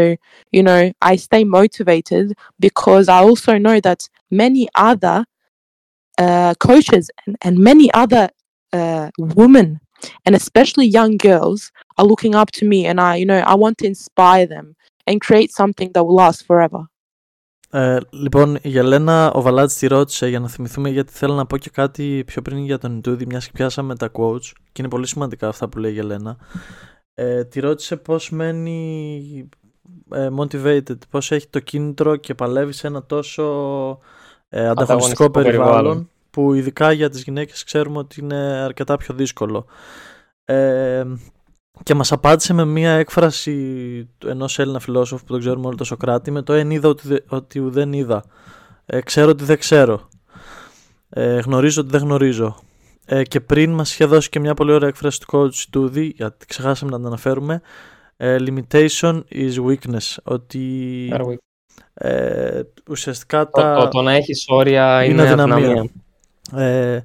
you know, I stay motivated because I also know that many other uh, coaches and, and many other uh, women, and especially young girls, are looking up to me. And I, you know, I want to inspire them and create something that will last forever. Ε, λοιπόν, η Γελένα ο Βαλάτς τη ρώτησε για να θυμηθούμε, γιατί θέλω να πω και κάτι πιο πριν για τον Ιτούδη, μιας και πιάσαμε τα quotes και είναι πολύ σημαντικά αυτά που λέει η Γελένα. Ε, τη ρώτησε πώς μένει motivated, πώς έχει το κίνητρο και παλεύει σε ένα τόσο ε, ανταγωνιστικό περιβάλλον, περιβάλλον που ειδικά για τις γυναίκες ξέρουμε ότι είναι αρκετά πιο δύσκολο. Ε, και μας απάντησε με μια έκφραση ενός Έλληνα φιλόσοφου που τον ξέρουμε όλοι, τον Σοκράτη, με το «εν είδα ότι, δε, ότι δεν είδα». Ε, ξέρω ότι δεν ξέρω. Ε, γνωρίζω ότι δεν γνωρίζω. Ε, και πριν μας είχε δώσει και μια πολύ ωραία έκφραση του coach Itoudis, γιατί ξεχάσαμε να την αναφέρουμε, ε, limitation is weakness. Ότι ε, ουσιαστικά το, τα... το, το να έχεις όρια είναι, είναι αδυναμία. Ε,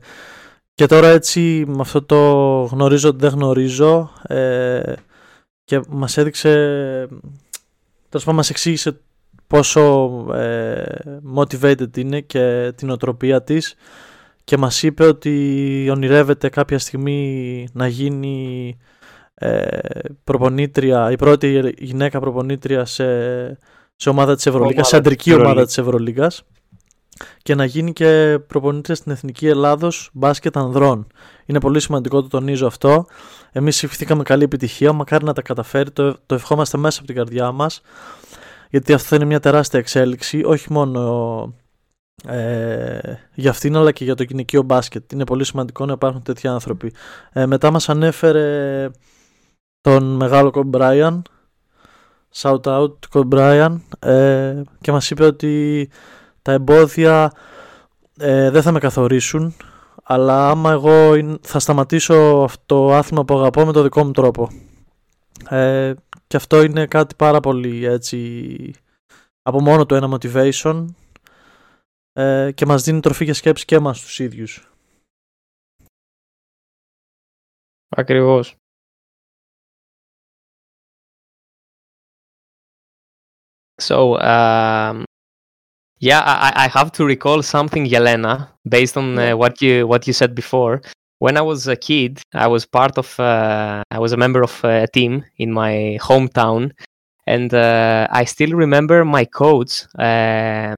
και τώρα έτσι με αυτό το γνωρίζω ότι δεν γνωρίζω, ε, και μας έδειξε, τέλος πάντων μας εξήγησε πόσο ε, motivated είναι και την οτροπία της, και μας είπε ότι ονειρεύεται κάποια στιγμή να γίνει ε, προπονήτρια, η πρώτη γυναίκα προπονήτρια σε, σε ομάδα της Ευρωλίγκας, σε αντρική ομάδα της Ευρωλίγκας, και να γίνει και προπονήτρια στην Εθνική Ελλάδος μπάσκετ ανδρών. Είναι πολύ σημαντικό, το τονίζω αυτό. Εμείς ευχηθήκαμε καλή επιτυχία, μακάρι να τα καταφέρει, το, το ευχόμαστε μέσα από την καρδιά μας, γιατί αυτό είναι μια τεράστια εξέλιξη, όχι μόνο ε, για αυτήν αλλά και για το γυναικείο μπάσκετ. Είναι πολύ σημαντικό να υπάρχουν τέτοιοι άνθρωποι. Ε, μετά μας ανέφερε τον μεγάλο Kobe Bryant, shout out Kobe Bryant, ε, και μας είπε ότι τα εμπόδια ε, δεν θα με καθορίσουν, αλλά άμα εγώ θα σταματήσω αυτό το άθλημα που αγαπώ με το δικό μου τρόπο. Ε, και αυτό είναι κάτι πάρα πολύ έτσι, από μόνο του ένα motivation, ε, και μας δίνει τροφή για σκέψη και εμάς τους ίδιους. Ακριβώς. So, um... yeah, I, I have to recall something, Jelena, based on uh, what you what you said before. When I was a kid, I was part of uh, I was a member of a team in my hometown, and uh, I still remember my coach. Uh,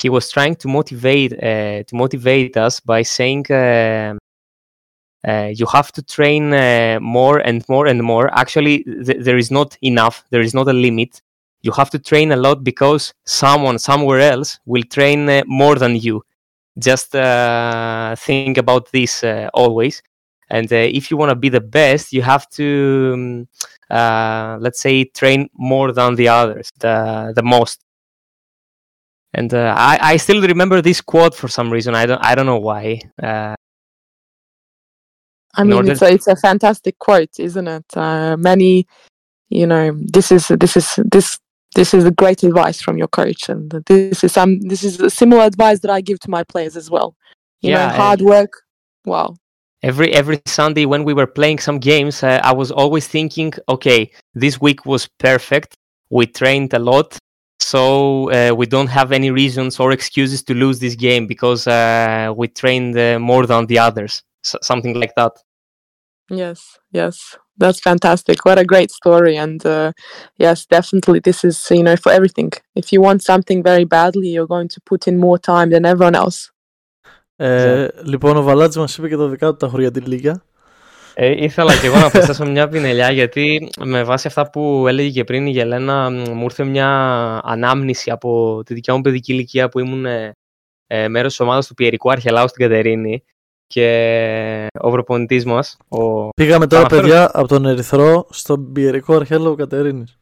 he was trying to motivate uh, to motivate us by saying, uh, uh, "You have to train uh, more and more and more. Actually, th- there is not enough. There is not a limit." You have to train a lot because someone somewhere else will train uh, more than you. Just uh, think about this uh, always. And uh, if you want to be the best, you have to, um, uh, let's say, train more than the others, the, the most. And uh, I, I still remember this quote for some reason. I don't I don't know why. Uh, I mean, it's a, it's a fantastic quote, isn't it? Uh, many, you know, this is this is this. This is great advice from your coach, and this is some. This is similar advice that I give to my players as well. You yeah, know, hard work. Wow. Every every Sunday when we were playing some games, uh, I was always thinking, okay, this week was perfect. We trained a lot, so uh, we don't have any reasons or excuses to lose this game because uh, we trained uh, more than the others. So, something like that. Yes. Yes. That's fantastic. What a great story. And uh, yes, definitely this is, you know, for everything. If you want something very badly, you're going to put in more time than everyone else. Ε, so. Λοιπόν, ο Βαλάτζης μας είπε και τα δικά του τα χωριά τη Λίγκα. Ε, ήθελα και εγώ να προσθέσω μια πινελιά, γιατί με βάση αυτά που έλεγε και πριν η Γελένα, μου ήρθε μια ανάμνηση από τη δικιά μου παιδική ηλικία που ήμουν ε, μέρος της ομάδας του Πιερικού Αρχελάου στην Κατερίνη. Και ο προπονητής μας. Ο... Πήγαμε τώρα, αναφέρω... παιδιά, από τον Ερυθρό στον Πιερικό Αρχέλαο Κατερίνης.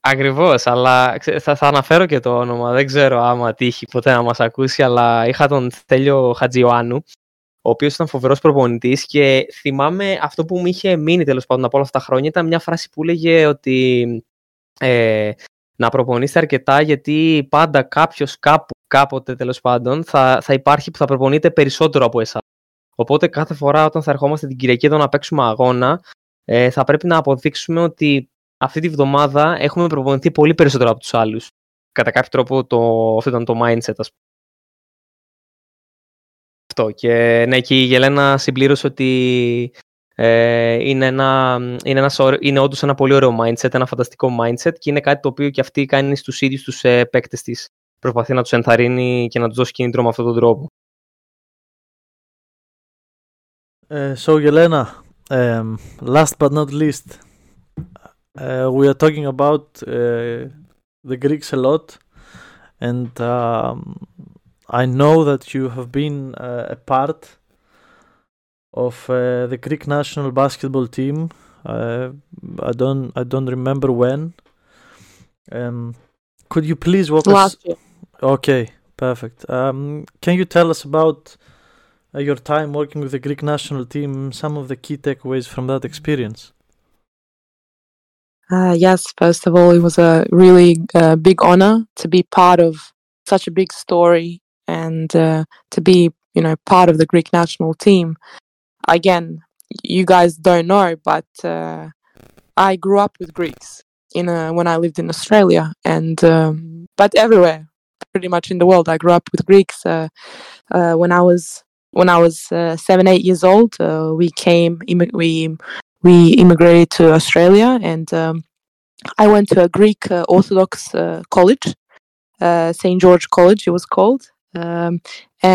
Ακριβώς, αλλά θα, θα αναφέρω και το όνομα. Δεν ξέρω άμα τύχει ποτέ να μας ακούσει, αλλά είχα τον Στέλιο Χατζιωάννου, ο οποίος ήταν φοβερός προπονητής, και θυμάμαι αυτό που μου είχε μείνει τέλος πάντων από όλα αυτά τα χρόνια ήταν μια φράση που έλεγε ότι ε, να προπονείστε αρκετά, γιατί πάντα κάποιος κάπου, κάποτε τέλος πάντων, θα, θα υπάρχει που θα προπονείται περισσότερο από εσάς. Οπότε κάθε φορά όταν θα ερχόμαστε την Κυριακή εδώ να παίξουμε αγώνα, ε, θα πρέπει να αποδείξουμε ότι αυτή τη βδομάδα έχουμε προπονηθεί πολύ περισσότερο από τους άλλους. Κατά κάποιο τρόπο το, αυτό ήταν το mindset, ας πούμε. Αυτό. Και, ναι, και η Γελένα συμπλήρωσε ότι ε, είναι, ένα, είναι, ένας, είναι όντως ένα πολύ ωραίο mindset, ένα φανταστικό mindset, και είναι κάτι το οποίο και αυτή κάνει στους ίδιους τους ε, παίκτες της. Προσπαθεί να τους ενθαρρύνει και να τους δώσει κίνητρο με αυτόν τον τρόπο. So, Jelena, um, last but not least, uh, we are talking about uh, the Greeks a lot, and um, I know that you have been uh, a part of uh, the Greek national basketball team. Uh, I don't, I don't remember when. Um, could you please walk Last us? Year. Okay, perfect. Um, can you tell us about uh, your time working with the Greek national team? Some of the key takeaways from that experience. Uh, yes, first of all, it was a really uh, big honor to be part of such a big story and uh, to be, you know, part of the Greek national team. Again, you guys don't know, but uh, I grew up with Greeks in a, when I lived in Australia, and um, but everywhere, pretty much in the world, I grew up with Greeks. Uh, uh, when I was when I was uh, seven, eight years old, uh, we came. Im- we We immigrated to Australia, and um, I went to a Greek uh, Orthodox uh, college, uh, Saint George College it was called, um,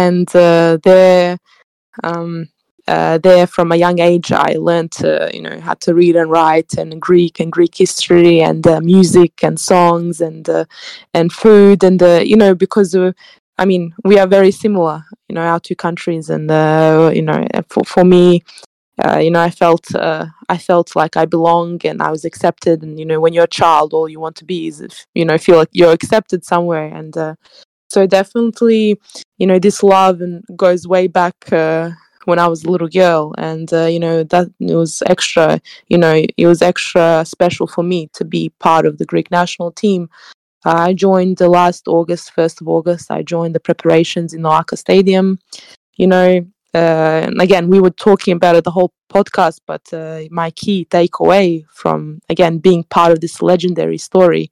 and uh, there, um, uh, there from a young age I learned, uh, you know, how to read and write, and Greek and Greek history, and uh, music and songs, and uh, and food, and uh, you know, because uh, I mean we are very similar, you know, our two countries, and uh, you know, for for me. Uh, you know, I felt uh, I felt like I belong and I was accepted. And, you know, when you're a child, all you want to be is, if, you know, feel like you're accepted somewhere. And uh, so definitely, you know, this love and goes way back uh, when I was a little girl. And, uh, you know, that it was extra, you know, it was extra special for me to be part of the Greek national team. Uh, I joined the last August, first of August. I joined the preparations in the OAKA Stadium, you know. Uh, and again, we were talking about it the whole podcast, but uh, my key takeaway from, again, being part of this legendary story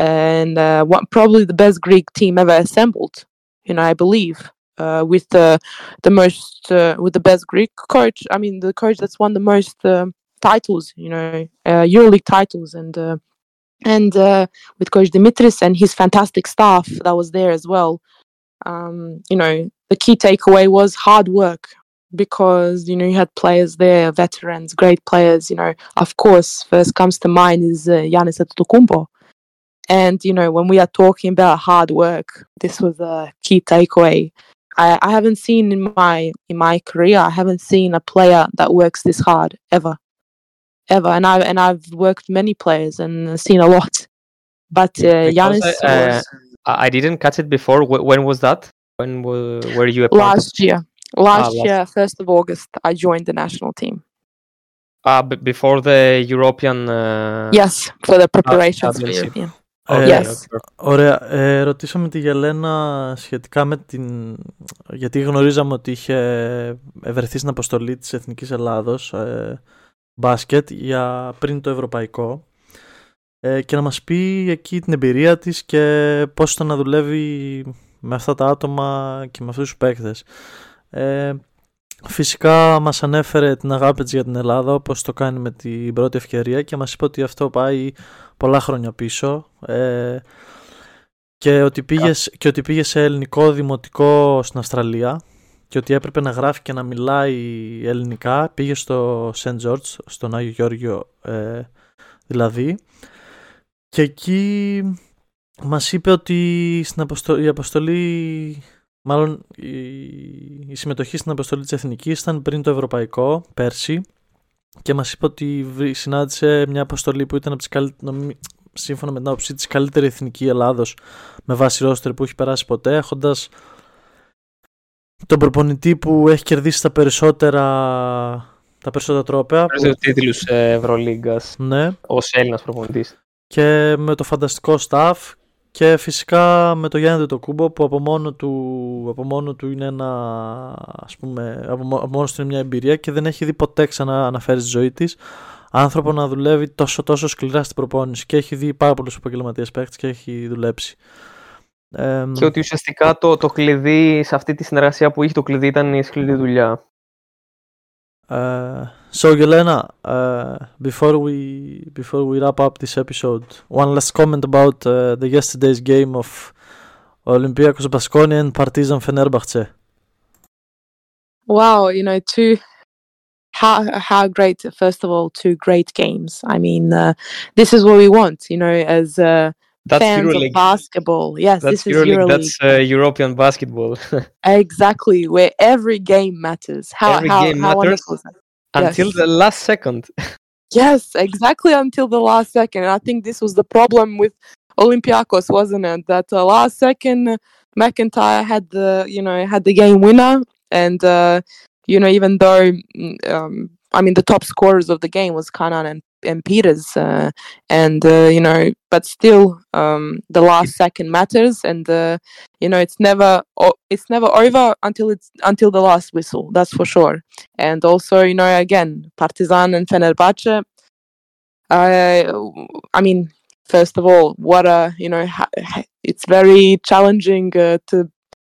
and uh, what, probably the best Greek team ever assembled, you know, I believe, uh, with the the most, uh, with the best Greek coach. I mean, the coach that's won the most uh, titles, you know, uh, EuroLeague titles, and uh, and uh, with Coach Dimitris and his fantastic staff that was there as well. Um, you know, the key takeaway was hard work, because, you know, you had players there, veterans, great players, you know. Of course, first comes to mind is uh, Giannis Antetokounmpo. And, you know, when we are talking about hard work, this was a key takeaway. I, I haven't seen in my in my career, I haven't seen a player that works this hard ever, ever. And, I, and I've worked many players and seen a lot. But uh, Giannis I, uh... was... I didn't catch it before. When was that? When were, were you a part last of... year? Last, ah, last year, first of August, I joined the national team. Ah, uh, but before the European. Uh... Yes, for the preparations for European. Okay. Yes. Okay. Ωραία. Ε, ρωτήσαμε τη Γελένα σχετικά με την, γιατί γνωρίζαμε ότι είχε ευρεθεί στην αποστολή της Εθνικής Ελλάδος ε, μπάσκετ για πριν το ευρωπαϊκό. Και να μας πει εκεί την εμπειρία της και πώς ήταν να δουλεύει με αυτά τα άτομα και με αυτούς τους παίκτες. Ε, φυσικά μας ανέφερε την αγάπη της για την Ελλάδα, όπως το κάνει με την πρώτη ευκαιρία, και μας είπε ότι αυτό πάει πολλά χρόνια πίσω ε, και, ότι πήγες, yeah. και ότι πήγε σε ελληνικό δημοτικό στην Αυστραλία και ότι έπρεπε να γράφει και να μιλάει ελληνικά. Πήγε στο Σεντ Τζορτζ, στον Άγιο Γεώργιο ε, δηλαδή. Και εκεί μας είπε ότι στην αποστολή, η αποστολή, μάλλον η, η συμμετοχή στην αποστολή της Εθνικής ήταν πριν το ευρωπαϊκό, πέρσι, και μας είπε ότι συνάντησε μια αποστολή που ήταν από τις καλύτερες, σύμφωνα με την άποψή της, καλύτερη εθνική Ελλάδος με βάση ρόστερ που έχει περάσει ποτέ, έχοντας τον προπονητή που έχει κερδίσει τα περισσότερα... Τα περισσότερα τρόπαια. Περισσότερους που... τίτλους Ευρωλίγκας, ναι. Ως Έλληνας προπονητής. Και με το φανταστικό staff και φυσικά με το Γιάννη Αντετοκούνμπο, που από μόνο του, από μόνο του είναι ένα, ας πούμε, από μόνο του είναι μια εμπειρία και δεν έχει δει ποτέ ξανά αναφέρει στη ζωή της άνθρωπο να δουλεύει τόσο τόσο σκληρά στην προπόνηση, και έχει δει πάρα πολλούς επαγγελματίες παίκτες και έχει δουλέψει. Ε, και ότι ουσιαστικά το, το κλειδί σε αυτή τη συνεργασία που είχε, το κλειδί ήταν η σκληρή δουλειά. Uh, so Jelena, uh, before we before we wrap up this episode, one last comment about uh, the yesterday's game of Olympiakos Baskonia and Partizan Fenerbahce. Wow, you know, two how how great, first of all, two great games. I mean, uh, this is what we want, you know, as uh, that's fans EuroLeague. Of basketball. Yes, that's this is EuroLeague. EuroLeague. That's uh, European basketball. Exactly, where every game matters. How, every how, game how matters wonderful is that? Until yes. the last second. Yes, exactly, until the last second. And I think this was the problem with Olympiakos, wasn't it? That uh, last second, McIntyre had the, you know, had the game winner, and uh, you know, even though um, I mean, the top scorers of the game was Kanan and and Peters, uh, and uh, you know, but still, um, the last second matters, and uh, you know, it's never o- it's never over until it's until the last whistle. That's for sure. And also, you know, again, Partizan and Fenerbahce. Uh, I mean. First of all, what a, you know, it's very challenging uh, to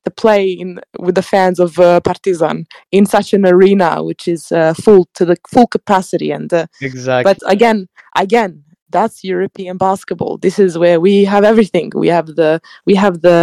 to play in with the fans of uh, Partizan in such an arena which is uh, full to the full capacity, and uh, exactly. But again, again, that's European basketball. This is where we have everything. We have the we have the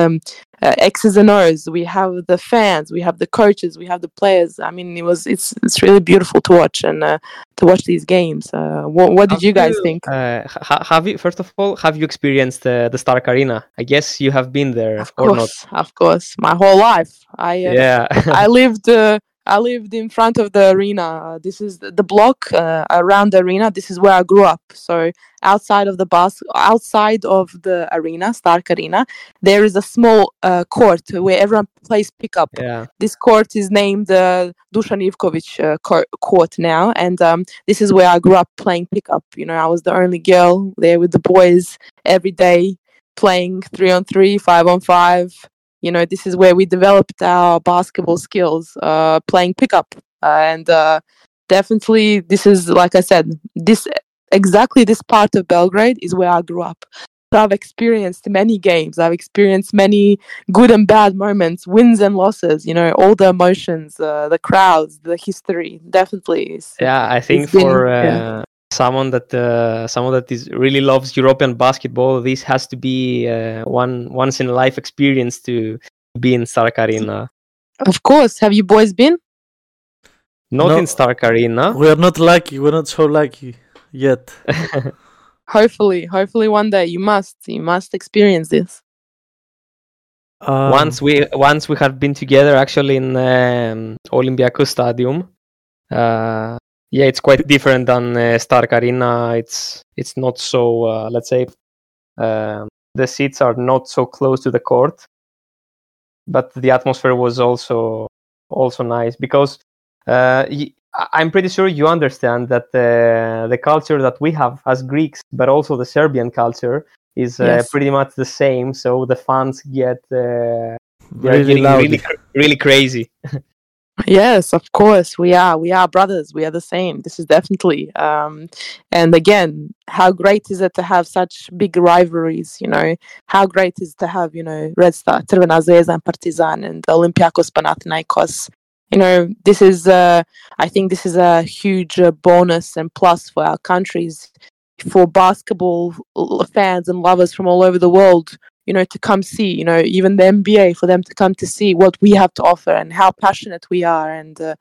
uh, X's and O's. We have the fans. We have the coaches. We have the players. I mean, it was it's it's really beautiful to watch and uh, to watch these games. Uh, what, what did have you guys you, think? Uh, ha- have you first of all have you experienced uh, the Stark Arena? I guess you have been there, of course, or not? Of course, my whole life. I uh, yeah. I lived. Uh, I lived in front of the arena. This is the, the block uh, around the arena. This is where I grew up. So outside of the bus, outside of the arena, Stark Arena, there is a small uh, court where everyone plays pickup. Yeah. This court is named uh, Dušan Ivković uh, co- court now, and um, this is where I grew up playing pickup. You know, I was the only girl there with the boys every day, playing three on three, five on five. You know, this is where we developed our basketball skills, uh, playing pickup. Uh, and uh, definitely this is, like I said, this exactly this part of Belgrade is where I grew up. So I've experienced many games. I've experienced many good and bad moments, wins and losses, you know, all the emotions, uh, the crowds, the history, definitely. It's, yeah, I think for... Been, uh... yeah. Someone that uh, someone that is really loves European basketball. This has to be uh, one once in a life experience to be in Stark Arena. Of course, have you boys been? Not no, in Stark Arena. We are not lucky. We're not so lucky yet. hopefully, hopefully one day you must you must experience this. Um, once we once we have been together actually in um, Olympiakos Stadium. Uh, Yeah, it's quite different than uh, Stark Arena. It's it's not so uh, let's say uh, the seats are not so close to the court, but the atmosphere was also also nice because uh, y- I'm pretty sure you understand that uh, the culture that we have as Greeks, but also the Serbian culture, is uh, yes. pretty much the same. So the fans get uh, really getting loud. really really crazy. Yes, of course, we are. We are brothers. We are the same. This is definitely. Um, and again, how great is it to have such big rivalries, you know? How great is it to have, you know, Red Star, Crvena Zvezda and Partizan and Olympiakos, Panathinaikos. You know, this is, uh, I think this is a huge uh, bonus and plus for our countries, for basketball fans and lovers from all over the world. You know, to come see, you know, even the N B A, for them to come to see what we have to offer and how passionate we are. And uh,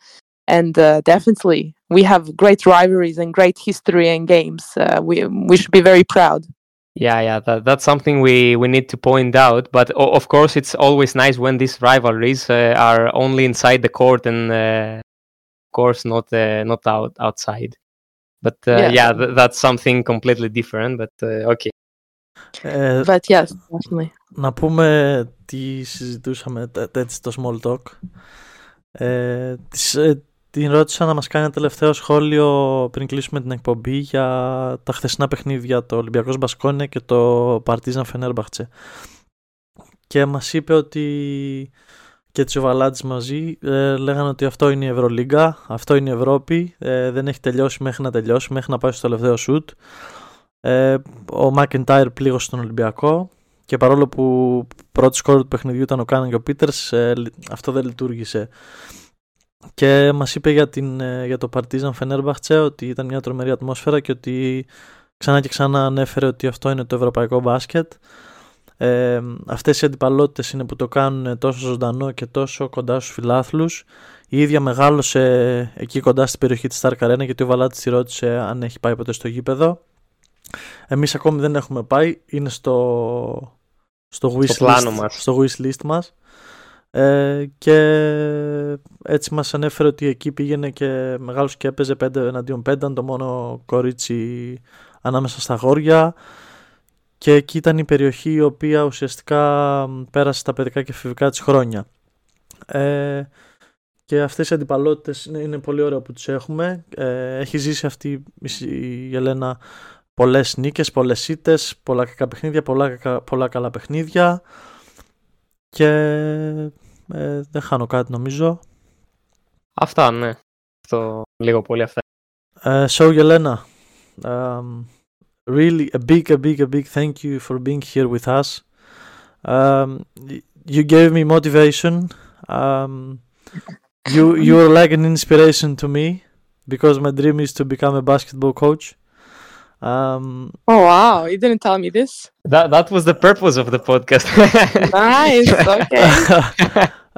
and uh, definitely we have great rivalries and great history and games. Uh, we we should be very proud. Yeah, yeah, that, that's something we, we need to point out. But o- of course, it's always nice when these rivalries uh, are only inside the court and, uh, of course, not uh, not out outside. But uh, yeah, yeah th- that's something completely different. But uh, okay. Ε, But yes, definitely. Να πούμε τι συζητούσαμε έτσι το small talk. Ε, της, ε, την ρώτησα να μας κάνει ένα τελευταίο σχόλιο πριν κλείσουμε την εκπομπή για τα χθεσινά παιχνίδια, το Ολυμπιακός Μπασκόνια και το Παρτίζαν Φενέρμπαχτσε. Και μας είπε ότι και τις οβαλάντες μαζί ε, λέγανε ότι αυτό είναι η Ευρωλίγκα, αυτό είναι η Ευρώπη, ε, δεν έχει τελειώσει μέχρι να τελειώσει, μέχρι να πάει στο τελευταίο σουτ. Ε, ο Μακιντάιρ πλήγωσε τον Ολυμπιακό και παρόλο που πρώτη σκόρ του παιχνιδιού ήταν ο Κάναν και ο Πίτερς, ε, αυτό δεν λειτουργήσε. Και μας είπε για, την, ε, για το Παρτίζαν Φενέρμπαχτσε ότι ήταν μια τρομερή ατμόσφαιρα και ότι ξανά και ξανά ανέφερε ότι αυτό είναι το ευρωπαϊκό μπάσκετ. Ε, αυτές οι αντιπαλότητες είναι που το κάνουν τόσο ζωντανό και τόσο κοντά στους φιλάθλους. Η ίδια μεγάλωσε εκεί κοντά στην περιοχή της Stark Arena, γιατί ο Βαλάτης τη ρώτησε αν έχει πάει ποτέ στο γήπεδο. Εμείς ακόμη δεν έχουμε πάει, είναι στο, στο, wish, list, μας. στο wish list μας. Ε, και έτσι μας ανέφερε ότι εκεί πήγαινε και μεγάλος και έπαιζε πέντε εναντίον πέντε, το μόνο κορίτσι ανάμεσα στα γόρια. Και εκεί ήταν η περιοχή η οποία ουσιαστικά πέρασε τα παιδικά και εφηβικά της χρόνια. Ε, και αυτές οι αντιπαλότητες είναι, είναι πολύ ωραίο που τις έχουμε. Ε, έχει ζήσει αυτή η Jelena πολλές νίκες, πολλές ήττες, πολλά κακά παιχνίδια, πολλά, πολλά καλά παιχνίδια. Και ε, δεν χάνω κάτι νομίζω. Αυτά, ναι. Αυτό, λίγο πολύ αυτά. Uh, so, Jelena... Um, Really, a big, a big, a big thank you for being here with us. Um, y- you gave me motivation. Um, you you are like an inspiration to me because my dream is to become a basketball coach. Um, oh wow! You didn't tell me this. That that was the purpose of the podcast. Nice. Okay.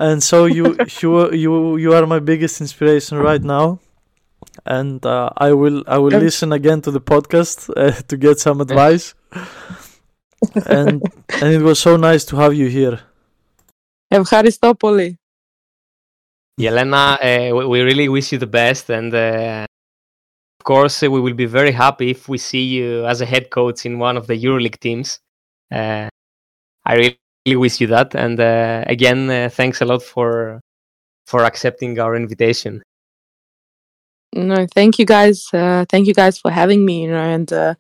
And so you you you you are my biggest inspiration right now. And uh, I will I will listen again to the podcast uh, to get some advice. and and it was so nice to have you here. Ευχαριστώ πολύ. Jelena, uh, we, we really wish you the best, and uh, of course uh, we will be very happy if we see you as a head coach in one of the EuroLeague teams. Uh, I really wish you that, and uh, again, uh, thanks a lot for for accepting our invitation. No, thank you guys. Uh, thank you guys for having me. You know, and uh,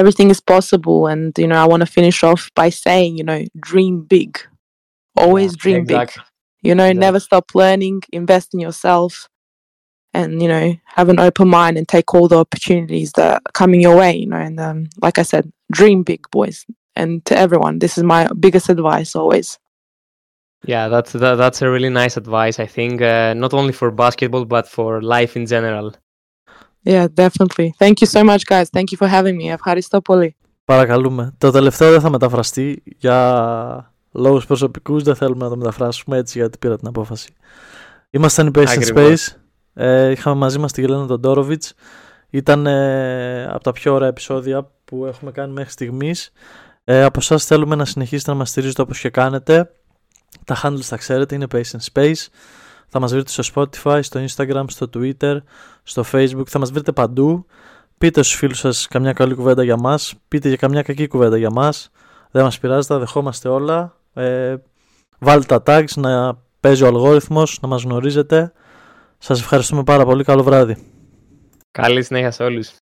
everything is possible. And you know, I want to finish off by saying, you know, dream big, always yeah, dream exactly. big. You know, exactly. Never stop learning, invest in yourself, and you know, have an open mind and take all the opportunities that are coming your way. You know, and um, like I said, dream big, boys. And to everyone, this is my biggest advice always. Yeah, that's that, that's a really nice advice. I think uh, not only for basketball but for life in general. Yeah, definitely. Thank you so much, guys. Thank you for having me. Ευχαριστώ πολύ. Παρακαλούμε. Το τελευταίο δεν θα μεταφραστεί για λόγους προσωπικούς. Δεν θέλουμε να το μεταφράσουμε έτσι γιατί πήρα την απόφαση. Ήμασταν η Pace n' Space. Ε, είχαμε μαζί μας τη Jelena Todorovic. Ήταν ε, από τα πιο ωραία επεισόδια που έχουμε κάνει μέχρι στιγμής. Ε, από εσάς θέλουμε να συνεχίσετε να μας στηρίζετε όπως και κάνετε. Τα handles τα ξέρετε, είναι Pace n' Space. Θα μας βρείτε στο Spotify, στο Instagram, στο Twitter, στο Facebook. Θα μας βρείτε παντού. Πείτε στους φίλους σας καμιά καλή κουβέντα για μας. Πείτε για καμιά κακή κουβέντα για μας. Δεν μας πειράζει, τα δεχόμαστε όλα. ε, Βάλτε τα tags να παίζει ο αλγόριθμος, να μας γνωρίζετε. Σας ευχαριστούμε πάρα πολύ, καλό βράδυ. Καλή συνέχεια σε όλους.